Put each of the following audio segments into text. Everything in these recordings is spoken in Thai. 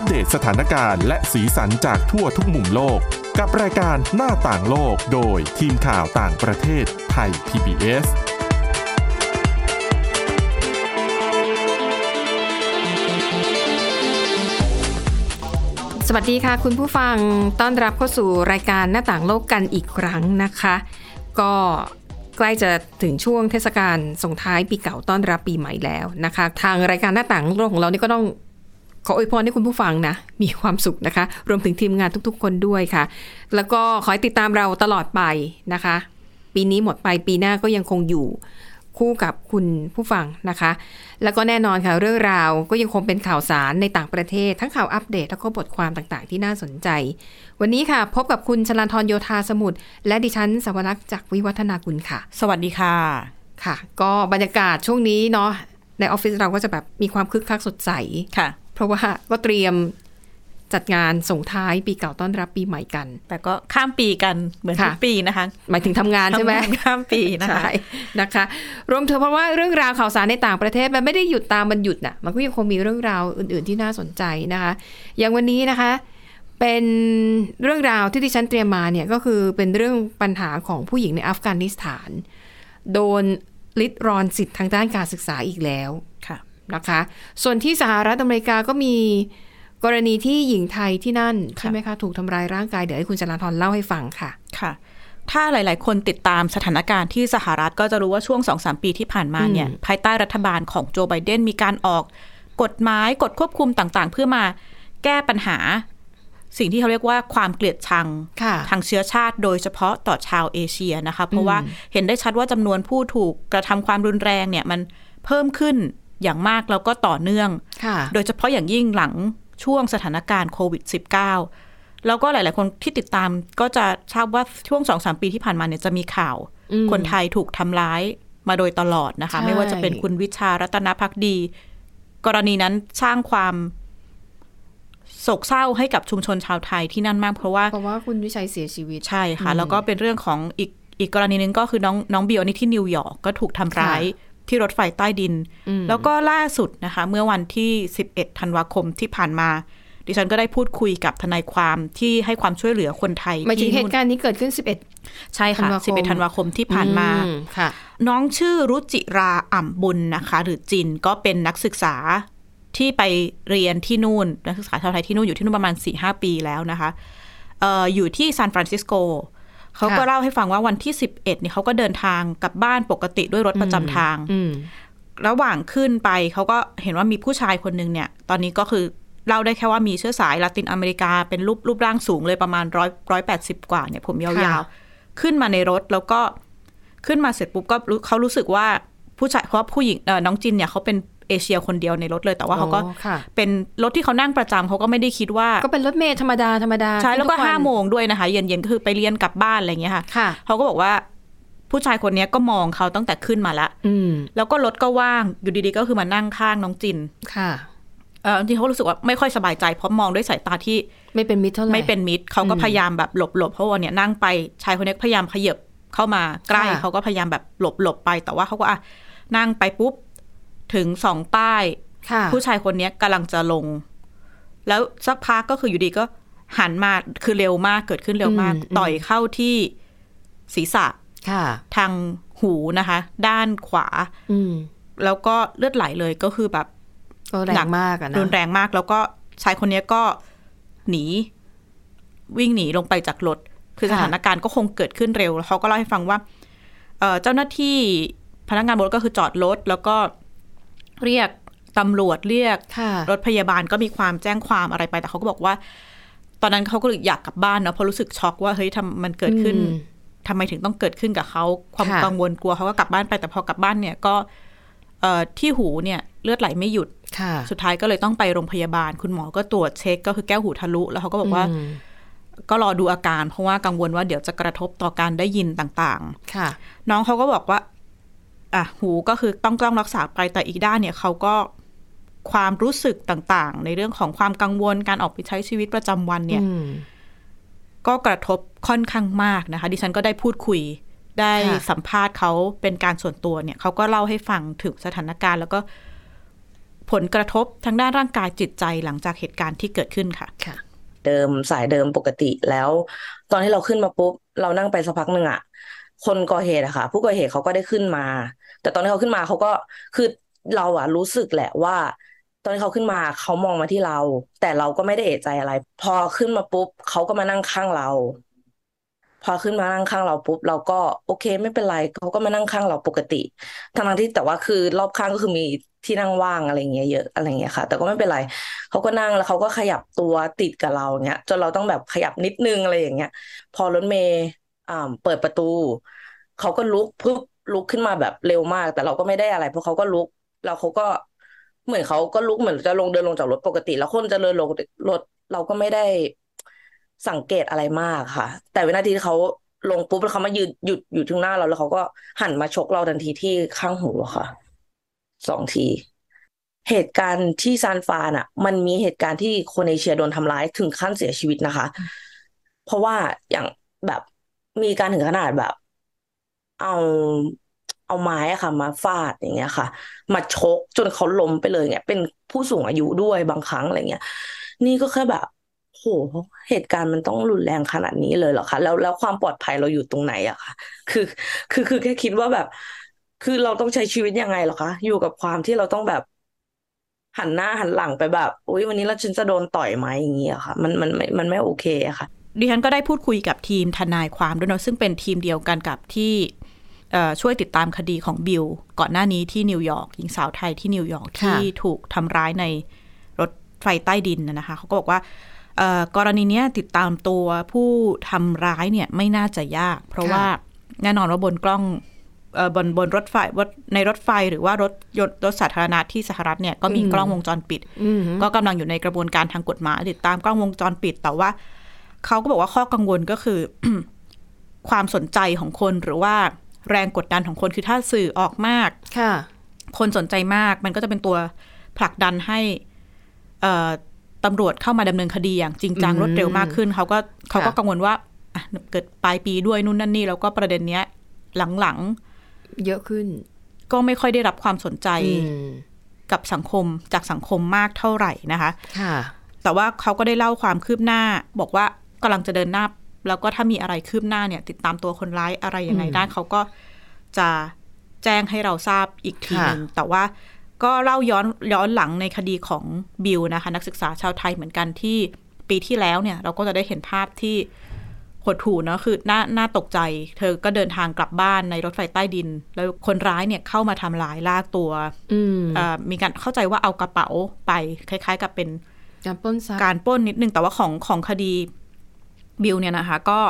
อัปเดตสถานการณ์และสีสันจากทั่วทุกมุมโลกกับรายการหน้าต่างโลกโดยทีมข่าวต่างประเทศไทย PBSสวัสดีค่ะคุณผู้ฟังต้อนรับเข้าสู่รายการหน้าต่างโลกกันอีกครั้งนะคะก็ใกล้จะถึงช่วงเทศกาลส่งท้ายปีเก่าต้อนรับปีใหม่แล้วนะคะทางรายการหน้าต่างโลกของเรานี่ก็ต้องขออวยพรให้คุณผู้ฟังนะมีความสุขนะคะรวมถึงทีมงานทุกๆคนด้วยค่ะแล้วก็ขอให้ติดตามเราตลอดไปนะคะปีนี้หมดไปปีหน้าก็ยังคงอยู่คู่กับคุณผู้ฟังนะคะแล้วก็แน่นอนค่ะเรื่องราวก็ยังคงเป็นข่าวสารในต่างประเทศทั้งข่าวอัปเดตแล้วก็บทความต่างๆที่น่าสนใจวันนี้ค่ะพบกับคุณชลันทรโยธาสมุทรและดิฉันสวรักษ์จากวิวัฒนากุลค่ะสวัสดีค่ะค่ะก็บรรยากาศช่วงนี้เนาะในออฟฟิศเราก็จะแบบมีความคึกคักสดใสค่ะเพราะว่าก็เตรียมจัดงานส่งท้ายปีเก่าต้อนรับปีใหม่กันแต่ก็ข้ามปีกันเหมือนทุกปีนะคะหมายถึงทำงานใช่ไหมข้ามปีนะคะนะคะรวมถึงเพราะว่าเรื่องราวข่าวสารในต่างประเทศมันไม่ได้หยุดตามมันหยุดน่ะมันก็ยังคงมีเรื่องราวอื่นๆที่น่าสนใจนะคะอย่างวันนี้นะคะเป็นเรื่องราวที่ดิฉันเตรียมมาเนี่ยก็คือเป็นเรื่องปัญหาของผู้หญิงในอัฟกานิสถานโดนลิดรอนสิทธิ์ทางด้านการศึกษาอีกแล้วนะคะส่วนที่สหรัฐอเมริกาก็มีกรณีที่หญิงไทยที่นั่นใช่ไหมคะถูกทำร้ายร่างกายเดี๋ยวให้คุณจรัญธรเล่าให้ฟังค่ะค่ะถ้าหลายๆคนติดตามสถานการณ์ที่สหรัฐก็จะรู้ว่าช่วง 2-3 ปีที่ผ่านมาเนี่ยภายใต้รัฐบาลของโจไบเดนมีการออกกฎหมายกฎควบคุมต่างๆเพื่อมาแก้ปัญหาสิ่งที่เขาเรียกว่าความเกลียดชังทางเชื้อชาติโดยเฉพาะต่อชาวเอเชียนะคะเพราะว่าเห็นได้ชัดว่าจำนวนผู้ถูกกระทำความรุนแรงเนี่ยมันเพิ่มขึ้นอย่างมากแล้วก็ต่อเนื่องโดยเฉพาะอย่างยิ่งหลังช่วงสถานการณ์โควิด -19 แล้วก็หลายๆคนที่ติดตามก็จะทราบว่าช่วง 2-3 ปีที่ผ่านมาเนี่ยจะมีข่าวคนไทยถูกทำร้ายมาโดยตลอดนะคะไม่ว่าจะเป็นคุณวิชารัตนภักดีกรณีนั้นสร้างความโศกเศร้าให้กับชุมชนชาวไทยที่นั่นมากเพราะว่าคุณวิชัยเสียชีวิตใช่ค่ะแล้วก็เป็นเรื่องของอีกกรณีนึงก็คือน้องบิวนี่ที่นิวยอร์กก็ถูกทำร้ายที่รถไฟใต้ดินแล้วก็ล่าสุดนะคะเมื่อวันที่11ธันวาคมที่ผ่านมาดิฉันก็ได้พูดคุยกับทนายความที่ให้ความช่วยเหลือคนไทยที่นู่นหมายถึงเหตุการณ์นี้เกิดขึ้น11ใช่ค่ะ11ธันวาคมที่ผ่านมาค่ะน้องชื่อรุจิราอ่ำบุญนะคะหรือจินก็เป็นนักศึกษาที่ไปเรียนที่นู่นนักศึกษาชาวไทยที่นู่นอยู่ที่นู่นประมาณ 4-5 ปีแล้วนะคะอยู่ที่ซานฟรานซิสโกเขาก็เล่าให้ฟังว่าวันที่11เนี่ยเขาก็เดินทางกลับบ้านปกติด้วยรถประจำทางระหว่างขึ้นไปเขาก็เห็นว่ามีผู้ชายคนนึงเนี่ยตอนนี้ก็คือเล่าได้แค่ว่ามีเชื้อสายลาตินอเมริกาเป็นรูปร่างสูงเลยประมาณ180กว่าเนี่ยผมยาวๆขึ้นมาในรถแล้วก็ขึ้นมาเสร็จปุ๊บก็เขารู้สึกว่าผู้ชายเพราะผู้หญิงน้องจินเนี่ยเขาเป็นเอเชียคนเดียวในรถเลยแต่ว่าเขาก็เป็นรถที่เขานั่งประจำเขาก็ไม่ได้คิดว่าก็เป็นรถเมล์ธรรมดาใช่แล้วก็ 5:00 นด้วยนะคะเย็นๆก็คือไปเรียนกลับบ้านอะไรอย่างเงี้ยค่ะเขาก็บอกว่าผู้ชายคนนี้ก็มองเขาตั้งแต่ขึ้นมาละแล้วก็รถก็ว่างอยู่ดีๆก็คือมานั่งข้างน้องจินค่ะจริงเขารู้สึกว่าไม่ค่อยสบายใจเพราะมองด้วยสายตาที่ไม่เป็นมิตรเท่าไหร่ไม่เป็นมิตรเขาก็พยายามแบบหลบเพราะว่าเนี่ยนั่งไปชายคนนี้พยายามขยับเข้ามาใกล้เขาก็พยายามแบบหลบไปแต่ว่าเขาก็นั่งไปปุ๊บถึง2ป้ายผู้ชายคนนี้กำลังจะลงแล้วสักพักก็คืออยู่ดีก็หันมาคือเร็วมากเกิดขึ้นเร็วมากต่อยเข้าที่ศีรษะทางหูนะคะด้านขวาแล้วก็เลือดไหลเลยก็คือแบบหนักมากนะรุนแรงมากแล้วก็ชายคนนี้ก็หนีวิ่งหนีลงไปจากรถคือสถานการณ์ก็คงเกิดขึ้นเร็วเขาก็เล่าให้ฟังว่าเจ้าหน้าที่พนักงานบนรถก็คือจอดรถแล้วก็เรียกตำรวจเรียกรถพยาบาลก็มีความแจ้งความอะไรไปแต่เขาก็บอกว่าตอนนั้นเขาก็อยากกลับบ้านเนาะเพราะรู้สึกช็อกว่าเฮ้ยมันเกิดขึ้นทำไมถึงต้องเกิดขึ้นกับเขาความกังวลกลัวเขาก็กลับบ้านไปแต่พอกลับบ้านเนี่ยก็ที่หูเนี่ยเลือดไหลไม่หยุดสุดท้ายก็เลยต้องไปโรงพยาบาลคุณหมอก็ตรวจเช็คก็คือแก้วหูทะลุแล้วเขาก็บอกว่าก็รอดูอาการเพราะว่ากังวลว่าเดี๋ยวจะกระทบต่อการได้ยินต่างๆน้องเขาก็บอกว่าหูก็คือต้องรักษาไปแต่อีกด้านเนี่ยเขาก็ความรู้สึกต่างๆในเรื่องของความกังวลการออกไปใช้ชีวิตประจำวันเนี่ยก็กระทบค่อนข้างมากนะคะดิฉันก็ได้พูดคุยได้สัมภาษณ์เขาเป็นการส่วนตัวเนี่ยเขาก็เล่าให้ฟังถึงสถานการณ์แล้วก็ ผลกระทบทางด้านร่างกายจิตใจหลังจากเหตุการณ์ที่เกิดขึ้นค่ะเดิมสายเดิมปกติแล้วตอนที่เราขึ้นมาปุ๊บเรานั่งไปสักพักนึงอะคนก่อเหตุอะค่ะผู้ก่อเหตุเขาก็ได้ขึ้นมาแต่ตอนที่เขาขึ้นมาเขาก็คือเราอะรู้สึกแหละว่าตอนที่เขาขึ้นมาเขามองมาที่เราแต่เราก็ไม่ได้เอะใจอะไรพอขึ้นมาปุ๊บเขาก็มานั่งข้างเราพอขึ้นมานั่งข้างเราปุ๊บเราก็โอเคไม่เป็นไรเขาก็มานั่งข้างเราปกติทั้งที่แต่ว่าคือรอบข้างก็คือมีที่นั่งว่างอะไรเงี้ยเยอะอะไรเงี้ยค่ะแต่ก็ไม่เป็นไรเขาก็นั่งแล้วเขาก็ขยับตัวติดกับเราเงี้ยจนเราต้องแบบขยับนิดนึงอะไรอย่างเงี้ยพอรถเมล์เปิดประตูเขาก็ลุกขึ้นมาแบบเร็วมากแต่เราก็ไม่ได้อะไรเพราะเขาก็ลุกแล้วเขาก็เหมือนเขาก็ลุกเหมือนจะลงเดินลงจากรถปกติแล้วคนจะเดินลงรถเราก็ไม่ได้สังเกตอะไรมากค่ะแต่วินาทีที่เขาลงปุ๊บแล้วเขามายืนหยุดอยู่ตรงหน้าเราแล้วเขาก็หันมาชกเราทันทีที่ข้างหูค่ะ2ทีเหตุการณ์ที่ซานฟรานน่ะมันมีเหตุการณ์ที่คนเอเชียโดนทำร้ายถึงขั้นเสียชีวิตนะคะเพราะว่าอย่างแบบมีการถึงขนาดแบบเอาไม้อะค่ะมาฟาดอย่างเงี้ยค่ะมาชกจนเขาล้มไปเลยเงี้ยเป็นผู้สูงอายุด้วยบางครั้งอะไรเงี้ยนี่ก็แค่แบบโหเหตุการณ์มันต้องรุนแรงขนาดนี้เลยเหรอคะแล้วความปลอดภัยเราอยู่ตรงไหนอะคะคือแค่คิดว่าแบบคือเราต้องใช้ชีวิตยังไงเหรอคะอยู่กับความที่เราต้องแบบหันหน้าหันหลังไปแบบอุ๊ยวันนี้เราฉันจะโดนต่อยไหมอย่างเงี้ยค่ะมันไม่โอเคอะค่ะดิฉันก็ได้พูดคุยกับทีมทนายความด้วยเนาะซึ่งเป็นทีมเดียวกันกับที่ช่วยติดตามคดีของบิลก่อนหน้านี้ที่นิวยอร์กหญิงสาวไทยที่นิวยอร์กที่ถูกทำร้ายในรถไฟใต้ดินนะคะเขาก็บอกว่ากรณีนี้ติดตามตัวผู้ทำร้ายเนี่ยไม่น่าจะยากเพราะว่าแน่นอนว่าบนกล้องบนรถไฟในรถไฟหรือว่ารถยนต์รถสาธารณะที่สหรัฐเนี่ยก็มีกล้องวงจรปิดก็กำลังอยู่ในกระบวนการทางกฎหมายติดตามกล้องวงจรปิดแต่ว่าเขาก็บอกว่าข้อกังวลก็คือ ความสนใจของคนหรือว่าแรงกดดันของคนคือถ้าสื่อออกมากคนสนใจมากมันก็จะเป็นตัวผลักดันให้ตำรวจเข้ามาดำเนินคดีอย่างจริงจังรวดเร็วมากขึ้นเขาก็กังวลว่าเกิดปลายปีด้วยนู่นนั่นนี่แล้วก็ประเด็นเนี้ยหลังๆเยอะขึ้นก็ไม่ค่อยได้รับความสนใจกับสังคมจากสังคมมากเท่าไหร่นะคะแต่ว่าเขาก็ได้เล่าความคืบหน้าบอกว่ากำลังจะเดินหน้าแล้วก็ถ้ามีอะไรคืบหน้าเนี่ยติดตามตัวคนร้ายอะไรยังไงได้เขาก็จะแจ้งให้เราทราบอีกทีนึงแต่ว่าก็เล่าย้อนหลังในคดีของบิลนะคะนักศึกษาชาวไทยเหมือนกันที่ปีที่แล้วเนี่ยเราก็จะได้เห็นภาพที่หดหู่เนาะคือน่าตกใจเธอก็เดินทางกลับบ้านในรถไฟใต้ดินแล้วคนร้ายเนี่ยเข้ามาทำร้ายลากตัวมีการเข้าใจว่าเอากระเป๋าไปคล้ายๆกับเป็นการปล้นซักการปล้นนิดนึงแต่ว่าของคดีบิลเนี่ยนะคะก็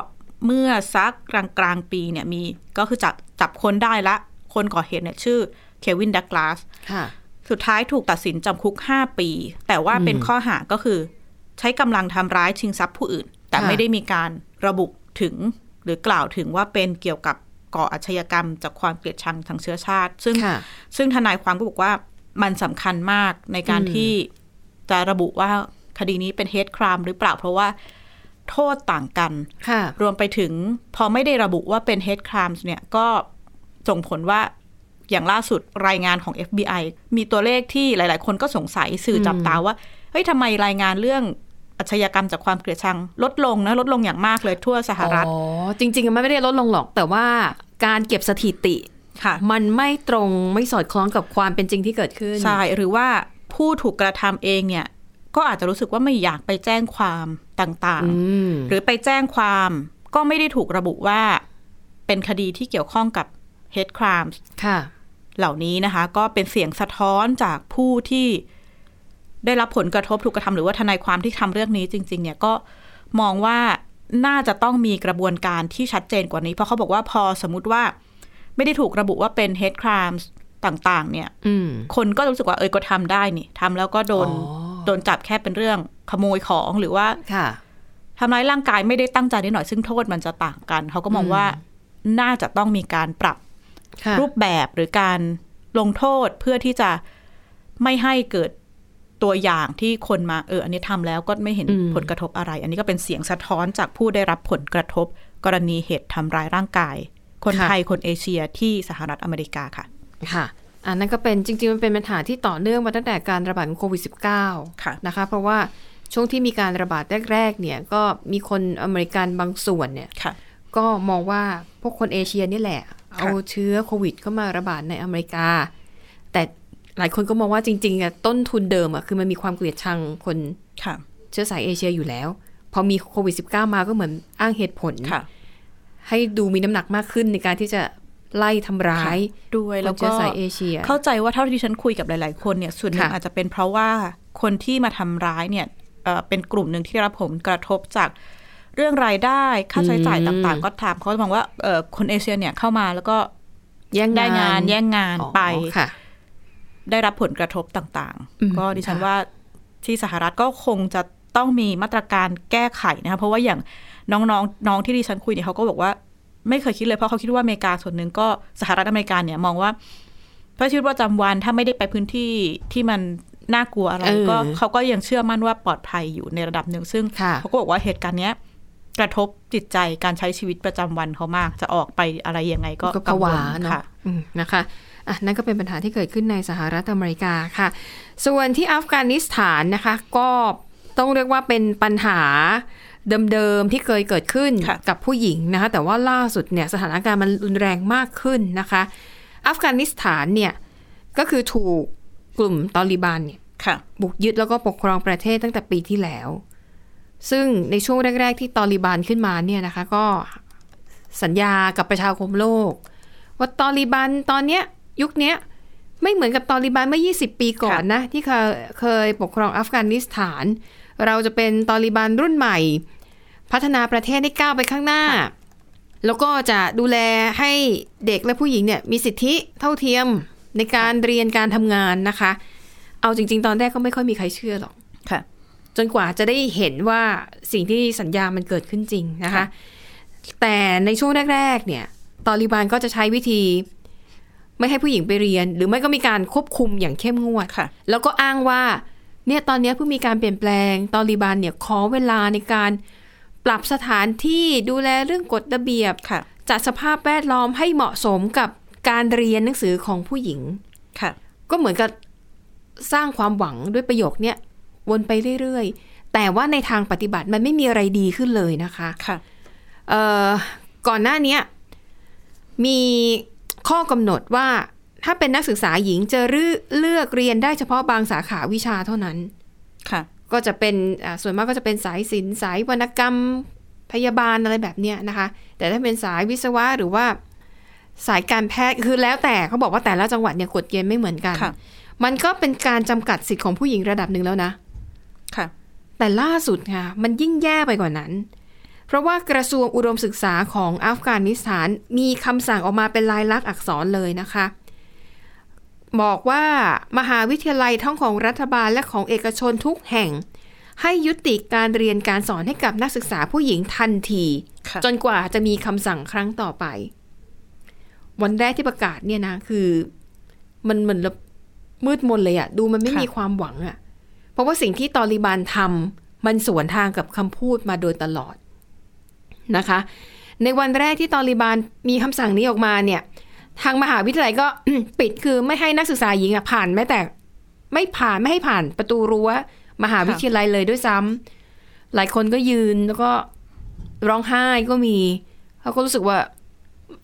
เมื่อซักกลางปีเนี่ยมีก็คือจับคนได้ละคนก่อเหตุเนี่ยชื่อเควินดักลาสสุดท้ายถูกตัดสินจำคุก5ปีแต่ว่าเป็นข้อหาก็คือใช้กำลังทำร้ายชิงทรัพย์ผู้อื่นแต่ไม่ได้มีการระบุถึงหรือกล่าวถึงว่าเป็นเกี่ยวกับก่ออาชญากรรมจากความเกลียดชังทางเชื้อชาติซึ่งทนายความก็บอกว่ามันสำคัญมากในการที่จะระบุว่าคดีนี้เป็นเฮดครามหรือเปล่าเพราะว่าโทษต่างกันรวมไปถึงพอไม่ได้ระบุว่าเป็นเฮดครามเนี่ยก็ส่งผลว่าอย่างล่าสุดรายงานของ FBI มีตัวเลขที่หลายๆคนก็สงสัยสื่อจับตาว่าเฮ้ยทำไมรายงานเรื่องอาชญากรรมจากความเกลียดชังลดลงอย่างมากเลยทั่วสหรัฐอ๋อจริงๆมันไม่ได้ลดลงหรอกแต่ว่าการเก็บสถิติมันไม่ตรงไม่สอดคล้องกับความเป็นจริงที่เกิดขึ้นใช่หรือว่าผู้ถูกกระทำเองเนี่ยก็อาจจะรู้สึกว่าไม่อยากไปแจ้งความต่างๆหรือไปแจ้งความก็ไม่ได้ถูกระบุว่าเป็นคดีที่เกี่ยวข้องกับ hate crimes เหล่านี้นะคะก็เป็นเสียงสะท้อนจากผู้ที่ได้รับผลกระทบถูกกระทำหรือว่าทนายความที่ทำเรื่องนี้จริงๆเนี่ยก็มองว่าน่าจะต้องมีกระบวนการที่ชัดเจนกว่านี้เพราะเขาบอกว่าพอสมมุติว่าไม่ได้ถูกระบุว่าเป็น hate crimes ต่างๆเนี่ยคนก็รู้สึกว่าก็ทำได้นี่ทำแล้วก็โดนจับแค่เป็นเรื่องขโมยของหรือว่าทำร้ายร่างกายไม่ได้ตั้งใจนิดหน่อยซึ่งโทษมันจะต่างกันเขาก็มองว่าน่าจะต้องมีการปรับรูปแบบหรือการลงโทษเพื่อที่จะไม่ให้เกิดตัวอย่างที่คนมาอันนี้ทำแล้วก็ไม่เห็นผลกระทบอะไรอันนี้ก็เป็นเสียงสะท้อนจากผู้ได้รับผลกระทบกรณีเหตุทำร้ายร่างกายคนไทยคนเอเชียที่สหรัฐอเมริกาค่ะ นั่นก็เป็นจริงๆมันเป็นปัญหาที่ต่อเนื่องมาตั้งแต่การระบาดของโควิด -19 ค่ะนะคะเพราะว่าช่วงที่มีการระบาดแรกๆเนี่ยก็มีคนอเมริกันบางส่วนเนี่ยก็มองว่าพวกคนเอเชียนี่แหละเอาเชื้อโควิดเข้ามาระบาดในอเมริกาแต่หลายคนก็มองว่าจริงๆอ่ะต้นทุนเดิมอ่ะคือมันมีความเกลียดชังคนเชื้อสายเอเชียอยู่แล้วพอมีโควิด -19 มาก็เหมือนอ้างเหตุผลให้ดูมีน้ำหนักมากขึ้นในการที่จะไล่ทำร้ายด้วยแล้วก็เข้าใจว่าเท่าที่ฉันคุยกับหลายๆคนเนี่ยส่วนหนึ่งอาจจะเป็นเพราะว่าคนที่มาทำร้ายเนี่ยเป็นกลุ่มหนึ่งที่ได้รับผลกระทบจากเรื่องรายได้ค่าใช้จ่ายต่างๆก็ถามเขามองว่าคนเอเชียเนี่ยเข้ามาแล้วก็ได้งานแย่งงานไปได้รับผลกระทบต่างๆก็ดิฉันว่าที่สหรัฐก็คงจะต้องมีมาตรการแก้ไขนะคะเพราะว่าอย่างน้องที่ดิฉันคุยเนี่ยเขาก็บอกว่าไม่เคยคิดเลยเพราะเขาคิดว่าอเมริกาส่วนหนึ่งก็สหรัฐอเมริกาเนี่ยมองว่าเพราะชีวิตประจำวันถ้าไม่ได้ไปพื้นที่ที่มันน่ากลัวอะไรก็เขาก็ยังเชื่อมั่นว่าปลอดภัยอยู่ในระดับหนึ่งซึ่งเขาก็บอกว่าเหตุการณ์เนี้ยกระทบจิตใจการใช้ชีวิตประจำวันเขามากจะออกไปอะไรยังไงก็กังวลค่ะนะคะนั่นก็เป็นปัญหาที่เกิดขึ้นในสหรัฐอเมริกาค่ะส่วนที่อัฟกานิสถานนะคะก็ต้องเรียกว่าเป็นปัญหาเดิมๆที่เคยเกิดขึ้นกับผู้หญิงนะคะแต่ว่าล่าสุดเนี่ยสถานการณ์มันรุนแรงมากขึ้นนะคะอัฟกานิสถานเนี่ยก็คือถูกกลุ่มตอลิบันเนี่ยบุกยึดแล้วก็ปกครองประเทศตั้งแต่ปีที่แล้วซึ่งในช่วงแรกๆที่ตอลิบันขึ้นมาเนี่ยนะคะก็สัญญากับประชาคมโลกว่าตอลิบันตอนเนี้ยยุคเนี้ยไม่เหมือนกับตอลิบันเมื่อ20ปีก่อนนะที่เคยปกครองอัฟกานิสถานเราจะเป็นตอลิบันรุ่นใหม่พัฒนาประเทศให้ก้าวไปข้างหน้าแล้วก็จะดูแลให้เด็กและผู้หญิงเนี่ยมีสิทธิเท่าเทียมในการเรียนการทำงานนะคะเอาจริงๆตอนแรกก็ไม่ค่อยมีใครเชื่อหรอกจนกว่าจะได้เห็นว่าสิ่งที่สัญญามันเกิดขึ้นจริงนะคะแต่ในช่วงแรกๆเนี่ยตอลิบันก็จะใช้วิธีไม่ให้ผู้หญิงไปเรียนหรือไม่ก็มีการควบคุมอย่างเข้มงวดแล้วก็อ้างว่าเนี่ยตอนนี้เพิ่งมีการเปลี่ยนแปลงตอลิบันเนี่ยขอเวลาในการปรับสถานที่ดูแลเรื่องกฎระเบียบจัดสภาพแวดล้อมให้เหมาะสมกับการเรียนหนังสือของผู้หญิงก็เหมือนกับสร้างความหวังด้วยประโยคเนี่ยวนไปเรื่อยๆแต่ว่าในทางปฏิบัติมันไม่มีอะไรดีขึ้นเลยนะคะก่อนหน้านี้มีข้อกำหนดว่าถ้าเป็นนักศึกษาหญิงจะเลือกเรียนได้เฉพาะบางสาขาวิชาเท่านั้นก็จะเป็นส่วนมากก็จะเป็นสายศิลป์สายวรรณกรรมพยาบาลอะไรแบบเนี้ยนะคะแต่ถ้าเป็นสายวิศวะหรือว่าสายการแพทย์คือแล้วแต่เขาบอกว่าแต่ละจังหวัดเนี่ยกฎเกณฑ์ไม่เหมือนกันมันก็เป็นการจำกัดสิทธิ์ของผู้หญิงระดับหนึ่งแล้วนะแต่ล่าสุดค่ะมันยิ่งแย่ไปกว่านั้นเพราะว่ากระทรวงอุดมศึกษาของอัฟกานิสถานมีคำสั่งออกมาเป็นลายลักษณ์อักษรเลยนะคะบอกว่ามหาวิทยาลัยทั้งของรัฐบาลและของเอกชนทุกแห่งให้ยุติการเรียนการสอนให้กับนักศึกษาผู้หญิงทันทีจนกว่าจะมีคำสั่งครั้งต่อไปวันแรกที่ประกาศเนี่ยนะคือมันเหมือนมืดมนเลยอะดูมันไม่มีความหวังอะเพราะว่าสิ่งที่ตอลิบันทำมันสวนทางกับคำพูดมาโดยตลอดนะคะในวันแรกที่ตอลิบันมีคำสั่งนี้ออกมาเนี่ยทางมหาวิทยาลัยก็ ปิดคือไม่ให้นักศึกษาหญิงผ่านแม้แต่ไม่ให้ผ่านประตูรั้วมหาวิทยาลัยเลยด้วยซ้ำหลายคนก็ยืนแล้วก็ร้องไห้ก็มีเขาก็รู้สึกว่า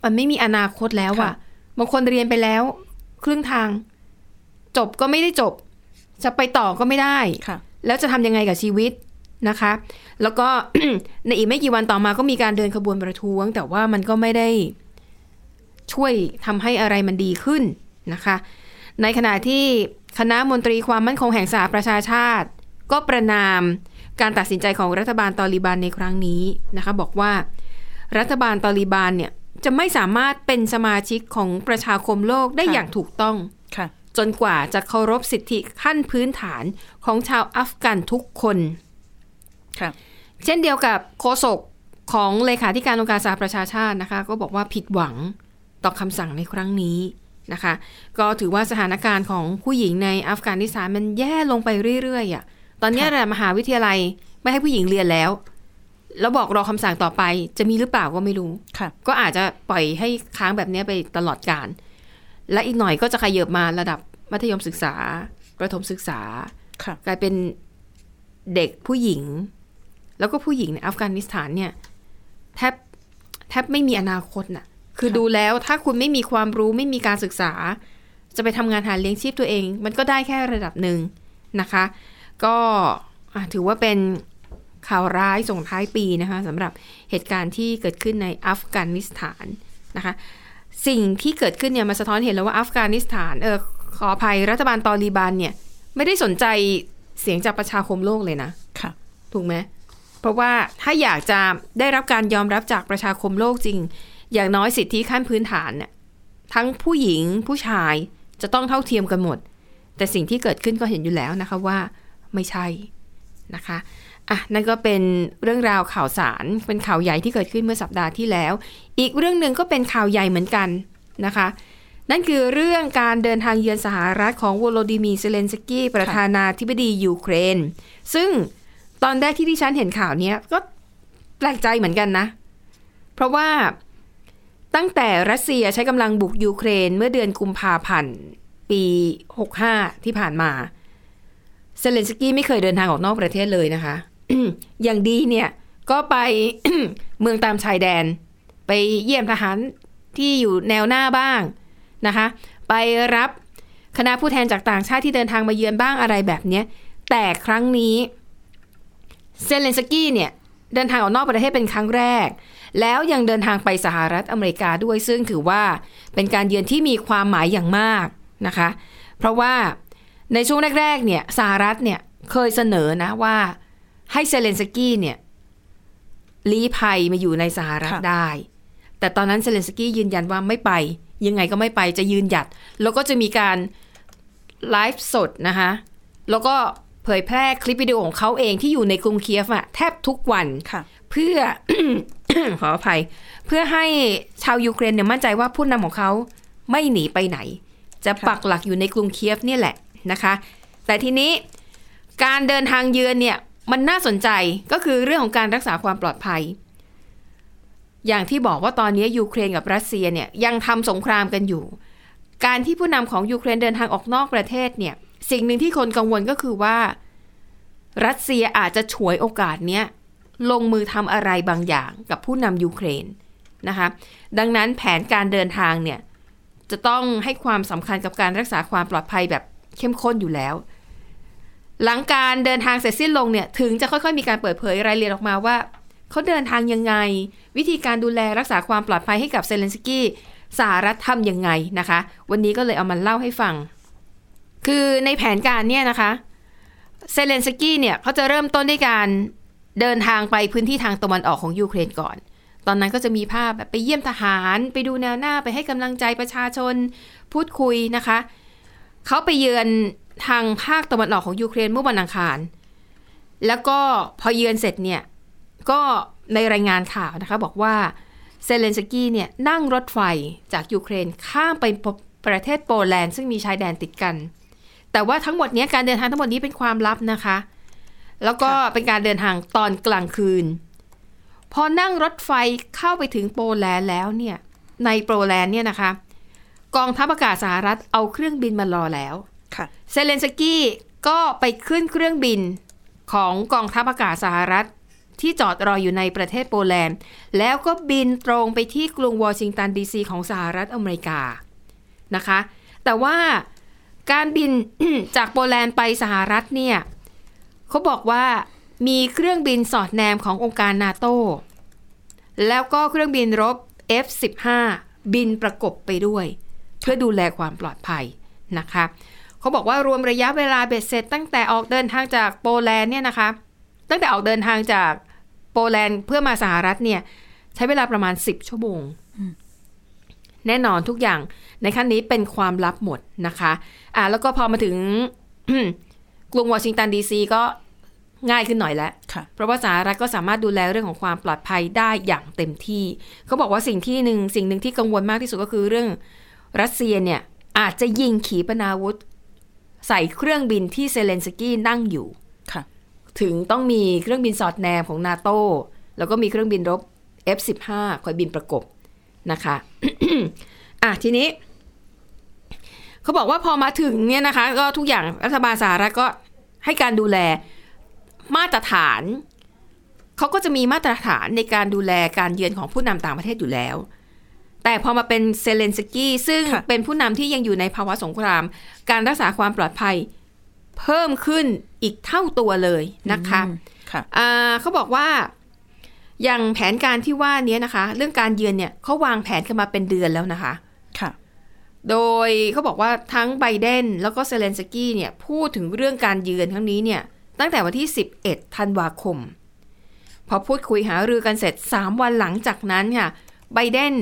มันไม่มีอนาคตแล้วอ่ะบางคนเรียนไปแล้วครึ่งทางจบก็ไม่ได้จบจะไปต่อก็ไม่ได้แล้วจะทำยังไงกับชีวิตนะคะแล้วก็ ในอีกไม่กี่วันต่อมาก็มีการเดินขบวนประท้วงแต่ว่ามันก็ไม่ได้ช่วยทำให้อะไรมันดีขึ้นนะคะในขณะที่คณะมนตรีความมั่นคงแห่งสหประชาชาติก็ประณามการตัดสินใจของรัฐบาลตอลิบันในครั้งนี้นะคะบอกว่ารัฐบาลตอลิบันเนี่ยจะไม่สามารถเป็นสมาชิกของประชาคมโลกได้อย่างถูกต้องจนกว่าจะเคารพสิทธิขั้นพื้นฐานของชาวอัฟกันทุกคนเช่นเดียวกับโฆษกของเลขาธิการองค์การสหประชาชาตินะคะก็บอกว่าผิดหวังต่อคำสั่งในครั้งนี้นะคะก็ถือว่าสถานการณ์ของผู้หญิงในอัฟกานิสถานมันแย่ลงไปเรื่อยๆอ่ะตอนนี้ระดับมหาวิทยาลัยไม่ให้ผู้หญิงเรียนแล้วบอกรอคำสั่งต่อไปจะมีหรือเปล่าก็ไม่รู้ก็อาจจะปล่อยให้ค้างแบบนี้ไปตลอดกาล และอีกหน่อยก็จะขยับมาระดับมัธยมศึกษาประถมศึกษากลายเป็นเด็กผู้หญิงแล้วก็ผู้หญิงในอัฟกานิสถานเนี่ยแทบไม่มีอนาคตน่ะคือดูแล้วถ้าคุณไม่มีความรู้ไม่มีการศึกษาจะไปทำงานหาเลี้ยงชีพตัวเองมันก็ได้แค่ระดับหนึ่งนะคะก็ถือว่าเป็นข่าวร้ายส่งท้ายปีนะคะสำหรับเหตุการณ์ที่เกิดขึ้นในอัฟกานิสถานนะคะสิ่งที่เกิดขึ้นเนี่ยมาสะท้อนเห็นแล้วว่าอัฟกานิสถานขออภัยรัฐบาลตอลิบันเนี่ยไม่ได้สนใจเสียงจากประชาคมโลกเลยนะค่ะถูกไหมเพราะว่าถ้าอยากจะได้รับการยอมรับจากประชาคมโลกจริงอย่างน้อยสิทธิขั้นพื้นฐานเนี่ยทั้งผู้หญิงผู้ชายจะต้องเท่าเทียมกันหมดแต่สิ่งที่เกิดขึ้นก็เห็นอยู่แล้วนะคะว่าไม่ใช่นะคะอ่ะนั่นก็เป็นเรื่องราวข่าวสารเป็นข่าวใหญ่ที่เกิดขึ้นเมื่อสัปดาห์ที่แล้วอีกเรื่องนึงก็เป็นข่าวใหญ่เหมือนกันนะคะนั่นคือเรื่องการเดินทางเยือนสหรัฐของโวโลดิมีร์เซเลนสกี้ประธานาธิบดียูเครนซึ่งตอนแรกที่ดิฉันเห็นข่าวนี้ก็แปลกใจเหมือนกันนะเพราะว่าตั้งแต่รัสเซียใช้กำลังบุกยูเครนเมื่อเดือนกุมภาพันธ์ปี65ที่ผ่านมาเซเลนสกี้ไม่เคยเดินทางออกนอกประเทศเลยนะคะ อย่างดีเนี่ยก็ไป เมืองตามชายแดนไปเยี่ยมทหารที่อยู่แนวหน้าบ้างนะคะไปรับคณะผู้แทนจากต่างชาติที่เดินทางมาเยือนบ้างอะไรแบบนี้แต่ครั้งนี้เซเลนสกี้เนี่ยเดินทางออกนอกประเทศเป็นครั้งแรกแล้วยังเดินทางไปสหรัฐอเมริกาด้วยซึ่งถือว่าเป็นการเยือนที่มีความหมายอย่างมากนะคะเพราะว่าในช่วงแรกๆเนี่ยสหรัฐเนี่ยเคยเสนอนะว่าให้เซเลนสกี้เนี่ยลี้ภัยมาอยู่ในสหรัฐได้แต่ตอนนั้นเซเลนสกี้ยืนยันว่าไม่ไปยังไงก็ไม่ไปจะยืนหยัดแล้วก็จะมีการไลฟ์สดนะคะแล้วก็เผยแพร่คลิปวิดีโอของเขาเองที่อยู่ในกรุงเคียฟอะแทบทุกวันเพื่อ ขออภัยเพื่อให้ชาวยูเครนเนี่ยมั่นใจว่าผู้นำของเขาไม่หนีไปไหนจะปักหลักอยู่ในกรุงเคียฟเนี่ยแหละนะคะแต่ทีนี้การเดินทางเยือนเนี่ยมันน่าสนใจก็คือเรื่องของการรักษาความปลอดภัยอย่างที่บอกว่าตอนนี้ยูเครนกับรัสเซียเนี่ยยังทำสงครามกันอยู่การที่ผู้นำของยูเครนเดินทางออกนอกประเทศเนี่ยสิ่งหนึ่งที่คนกังวลก็คือว่ารัสเซียอาจจะฉวยโอกาสเนี้ยลงมือทำอะไรบางอย่างกับผู้นำยูเครนนะคะดังนั้นแผนการเดินทางเนี่ยจะต้องให้ความสำคัญกับการรักษาความปลอดภัยแบบเข้มข้นอยู่แล้วหลังการเดินทางเสร็จสิ้นลงเนี่ยถึงจะค่อยๆมีการเปิดเผยรายละเอียดออกมาว่าเขาเดินทางยังไงวิธีการดูแลรักษาความปลอดภัยให้กับเซเลนสกี้สหรัฐทำยังไงนะคะวันนี้ก็เลยเอามาเล่าให้ฟังคือในแผนการเนี่ยนะคะเซเลนสกี้เนี่ยเขาจะเริ่มต้นด้วยการเดินทางไปพื้นที่ทางตะวันออกของยูเครนก่อนตอนนั้นก็จะมีภาพแบบไปเยี่ยมทหารไปดูแนวหน้าไปให้กำลังใจประชาชนพูดคุยนะคะเขาไปเยือนทางภาคตะวันออกของยูเครนเมื่อวันอังคารแล้วก็พอเยือนเสร็จเนี่ยก็ในรายงานข่าวนะคะบอกว่าเซเลนสกี้เนี่ยนั่งรถไฟจากยูเครนข้ามไปประเทศโปแลนด์ซึ่งมีชายแดนติดกันแต่ว่าทั้งหมดนี้การเดินทางทั้งหมดนี้เป็นความลับนะคะแล้วก็เป็นการเดินทางตอนกลางคืนพอนั่งรถไฟเข้าไปถึงโปแลนด์แล้วเนี่ยในโปแลนด์เนี่ยนะคะกองทัพอากาศสหรัฐเอาเครื่องบินมารอแล้วเซเลนสกี้ก็ไปขึ้นเครื่องบินของกองทัพอากาศสหรัฐที่จอดรออยู่ในประเทศโปแลนด์แล้วก็บินตรงไปที่กรุงวอชิงตันดีซีของสหรัฐอเมริกานะคะแต่ว่าการบิน จากโปแลนด์ไปสหรัฐเนี่ยเขาบอกว่ามีเครื่องบินสอดแนมขององค์การนาโต้แล้วก็เครื่องบินรบ F-15 บินประกบไปด้วยเพื่อดูแลความปลอดภัยนะคะเขาบอกว่ารวมระยะเวลาเบ็ดเสร็จตั้งแต่ออกเดินทางจากโปแลนด์เนี่ยนะคะตั้งแต่ออกเดินทางจากโปแลนด์เพื่อมาสหรัฐเนี่ยใช้เวลาประมาณ10ชั่วโมงแน่นอนทุกอย่างในขั้นนี้เป็นความลับหมดนะคะแล้วก็พอมาถึง กรุงวอชิงตันดีซีก็ง่ายขึ้นหน่อยแล้วเพราะว่าสหรัฐก็สามารถดูแลเรื่องของความปลอดภัยได้อย่างเต็มที่เขาบอกว่าสิ่งหนึ่งที่กังวลมากที่สุดก็คือเรื่องรัสเซียเนี่ยอาจจะยิงขีปนาวุธใส่เครื่องบินที่เซเลนสกี้นั่งอยู่ถึงต้องมีเครื่องบินสอดแนมของ NATO แล้วก็มีเครื่องบินรบ F-15 คอยบินประกบนะคะ ทีนี้ เขาบอกว่าพอมาถึงเนี่ยนะคะก็ทุกอย่างรัฐบาลสหรัฐก็ให้การดูแลมาตรฐานเขาก็จะมีมาตรฐานในการดูแลการเยือนของผู้นำต่างประเทศอยู่แล้วแต่พอมาเป็นเซเลนสกี้ซึ่งเป็นผู้นำที่ยังอยู่ในภาวะสงครามการรักษาความปลอดภัยเพิ่มขึ้นอีกเท่าตัวเลยนะคะเขาบอกว่าอย่างแผนการที่ว่านี้นะคะเรื่องการเยือนเนี่ยเขาวางแผนกันมาเป็นเดือนแล้วนะคะโดยเขาบอกว่าทั้งไบเดนแล้วก็เซเลนสกี้เนี่ยพูดถึงเรื่องการเยือนครั้งนี้เนี่ยตั้งแต่วันที่11ธันวาคมพอพูดคุยหารือกันเสร็จ3วันหลังจากนั้นค่ะไบเดน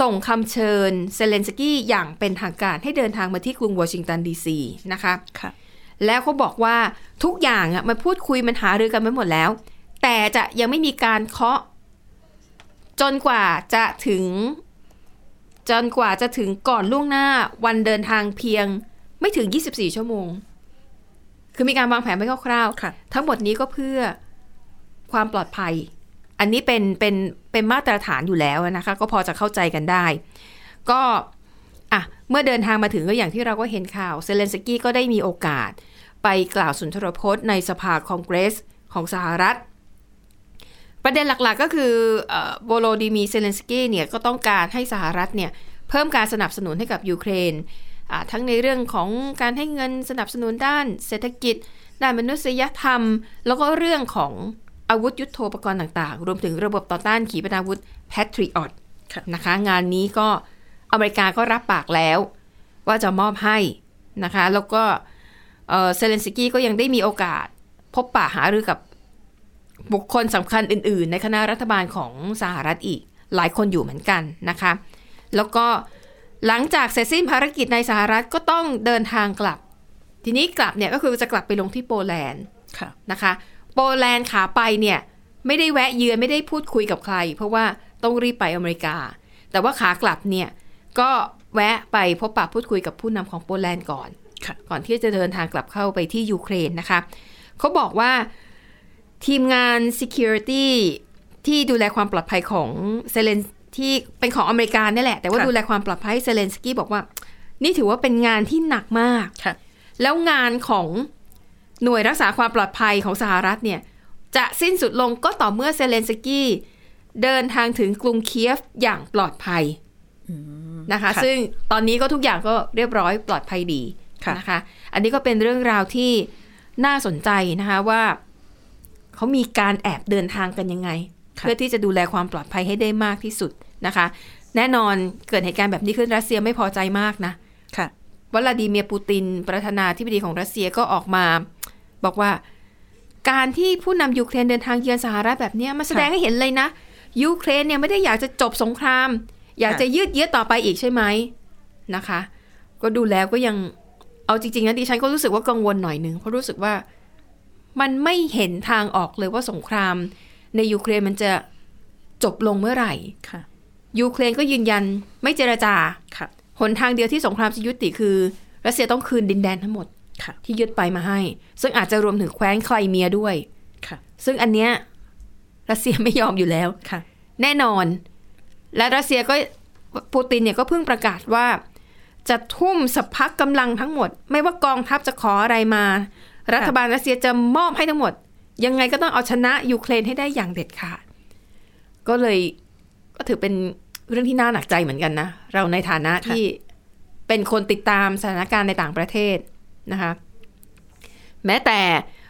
ส่งคำเชิญเซเลนสกี้อย่างเป็นทางการให้เดินทางมาที่กรุงวอชิงตันดีซีนะคะแล้วเขาบอกว่าทุกอย่างอ่ะมันพูดคุยมันหารือกันไปหมดแล้วแต่จะยังไม่มีการเคาะจนกว่าจะถึงก่อนล่วงหน้าวันเดินทางเพียงไม่ถึง24ชั่วโมงคือมีการวางแผนไว้คร่าวๆทั้งหมดนี้ก็เพื่อความปลอดภัยอันนี้เป็นมาตรฐานอยู่แล้วนะคะก็พอจะเข้าใจกันได้ก็อ่ะเมื่อเดินทางมาถึงก็อย่างที่เราก็เห็นข่าวเซเลนสกี้ก็ได้มีโอกาสไปกล่าวสุนทรพจน์ในสภาคองเกรสของสหรัฐประเด็นหลักๆก็คือโวโลดิมีร์เซเลนสกี้เนี่ยก็ต้องการให้สหรัฐเนี่ยเพิ่มการสนับสนุนให้กับยูเครนทั้งในเรื่องของการให้เงินสนับสนุนด้านเศรษฐกิจด้านมนุษยธรรมแล้วก็เรื่องของอาวุธยุทโธปกรณ์ต่างๆรวมถึงระบบต่อต้านขีปนาวุธ Patriot นะคะงานนี้ก็อเมริกาก็รับปากแล้วว่าจะมอบให้นะคะแล้วก็เซเลนสกี้ก็ยังได้มีโอกาสพบปะหารือกับบุคคลสำคัญอื่นๆในคณะรัฐบาลของสหรัฐอีกหลายคนอยู่เหมือนกันนะคะแล้วก็หลังจากเสร็จสิ้นภารกิจในสหรัฐก็ต้องเดินทางกลับทีนี้กลับเนี่ยก็คือจะกลับไปลงที่โปแลนด์นะคะโปแลนด์ขาไปเนี่ยไม่ได้แวะเยือนไม่ได้พูดคุยกับใครเพราะว่าต้องรีบไปอเมริกาแต่ว่าขากลับเนี่ยก็แวะไปพบปะพูดคุยกับผู้นำของโปแลนด์ก่อนที่จะเดินทางกลับเข้าไปที่ยูเครนนะคะเขาบอกว่าทีมงาน security ที่ดูแลความปลอดภัยของเซเลนที่เป็นของอเมริกันนี่แหละแต่ว่าดูแลความปลอดภัยเซเลนสกี้บอกว่านี่ถือว่าเป็นงานที่หนักมากแล้วงานของหน่วยรักษาความปลอดภัยของสหรัฐเนี่ยจะสิ้นสุดลงก็ต่อเมื่อเซเลนสกี้เดินทางถึงกรุงเคียฟอย่างปลอดภัยนะคะซึ่งตอนนี้ก็ทุกอย่างก็เรียบร้อยปลอดภัยดีนะคะอันนี้ก็เป็นเรื่องราวที่น่าสนใจนะคะว่าเขามีการแอบเดินทางกันยังไงเพื่อที่จะดูแลความปลอดภัยให้ได้มากที่สุดนะคะแน่นอนเกิดเหตุการณ์แบบนี้ขึ้นรัสเซียไม่พอใจมากนะวลาดิเมียร์ปูตินประธานาธิบดีของรัสเซียก็ออกมาบอกว่าการที่ผู้นำยูเครนเดินทางเยือนสหรัฐแบบนี้มันแสดงให้เห็นเลยนะยูเครนเนี่ยไม่ได้อยากจะจบสงครามอยากจะยืดเยื้อต่อไปอีกใช่ไหมนะคะก็ดูแล้วก็ยังเอาจริงๆนะดิฉันก็รู้สึกว่ากังวลหน่อยนึงเพราะรู้สึกว่ามันไม่เห็นทางออกเลยว่าสงครามในยูเครนมันจะจบลงเมื่อไหร่ยูเครนก็ยืนยันไม่เจรจาหนทางเดียวที่สงครามจะยุติคือรัสเซียต้องคืนดินแดนทั้งหมดที่ยึดไปมาให้ซึ่งอาจจะรวมถึงแคว้นไครเมียด้วยซึ่งอันเนี้ยรัสเซียไม่ยอมอยู่แล้วแน่นอนและรัสเซียก็ปูตินเนี่ยก็เพิ่งประกาศว่าจะทุ่มสรรพกำลังทั้งหมดไม่ว่ากองทัพจะขออะไรมารัฐบาลรัสเซียจะมอบให้ทั้งหมดยังไงก็ต้องเอาชนะยูเครนให้ได้อย่างเด็ดขาดก็เลยก็ถือเป็นเรื่องที่น่าหนักใจเหมือนกันนะเราในฐานะที่เป็นคนติดตามสถานการณ์ในต่างประเทศนะคะแม้แต่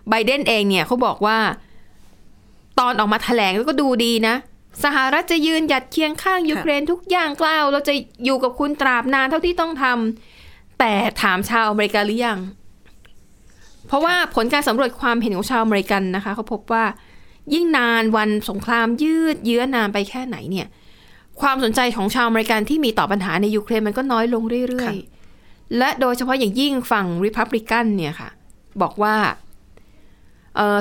ไบเดนเองเนี่ยเขาบอกว่าตอนออกมาแถลงก็ดูดีนะสหรัฐจะยืนหยัดเคียงข้างยูเครนทุกอย่างกล่าวเราจะอยู่กับคุณตราบนานเท่าที่ต้องทำแต่ถามชาวอเมริกันหรือยังเพราะว่าผลการสำรวจความเห็นของชาวอเมริกันนะคะเขาพบว่ายิ่งนานวันสงครามยืดเยื้อนานไปแค่ไหนเนี่ยความสนใจของชาวอเมริกันที่มีต่อปัญหาในยูเครนมันก็น้อยลงเรื่อยๆและโดยเฉพาะอย่างยิ่งฝั่ง Republican เนี่ยค่ะบอกว่า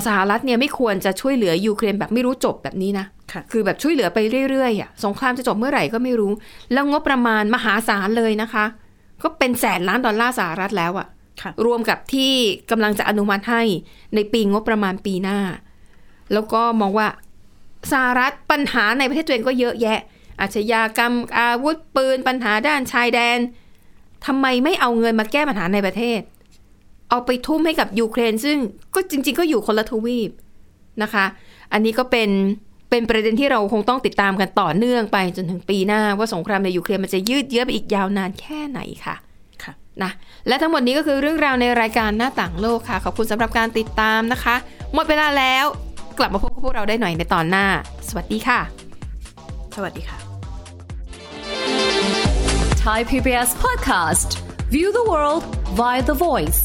สหรัฐเนี่ยไม่ควรจะช่วยเหลือยูเครนแบบไม่รู้จบแบบนี้นะคือแบบช่วยเหลือไปเรื่อยๆอ่ะสงครามจะจบเมื่อไหร่ก็ไม่รู้แล้วงบประมาณมหาศาลเลยนะคะก็เป็นแสนล้านดอลลาร์สหรัฐแล้วอ่ะรวมกับที่กำลังจะอนุมัติให้ในปีงบประมาณปีหน้าแล้วก็มองว่าสหรัฐปัญหาในประเทศตัวเองก็เยอะแยะอาชญากรรมอาวุธปืนปัญหาด้านชายแดน ทำไมไม่เอาเงินมาแก้ปัญหาในประเทศเอาไปทุ่มให้กับยูเครนซึ่งก็จริงๆก็อยู่คนละทวีปนะคะอันนี้ก็เป็นประเด็นที่เราคงต้องติดตามกันต่อเนื่องไปจนถึงปีหน้าว่าสงครามในยูเครนมันจะยืดเยื้อไปอีกยาวนานแค่ไหนค่ะค่ะนะและทั้งหมดนี้ก็คือเรื่องราวในรายการหน้าต่างโลกค่ะขอบคุณสำหรับการติดตามนะคะหมดเวลาแล้วกลับมาพบกับพวกเราได้ใหม่ในตอนหน้าสวัสดีค่ะสวัสดีค่ะ Thai PBS Podcast View the World via The Voice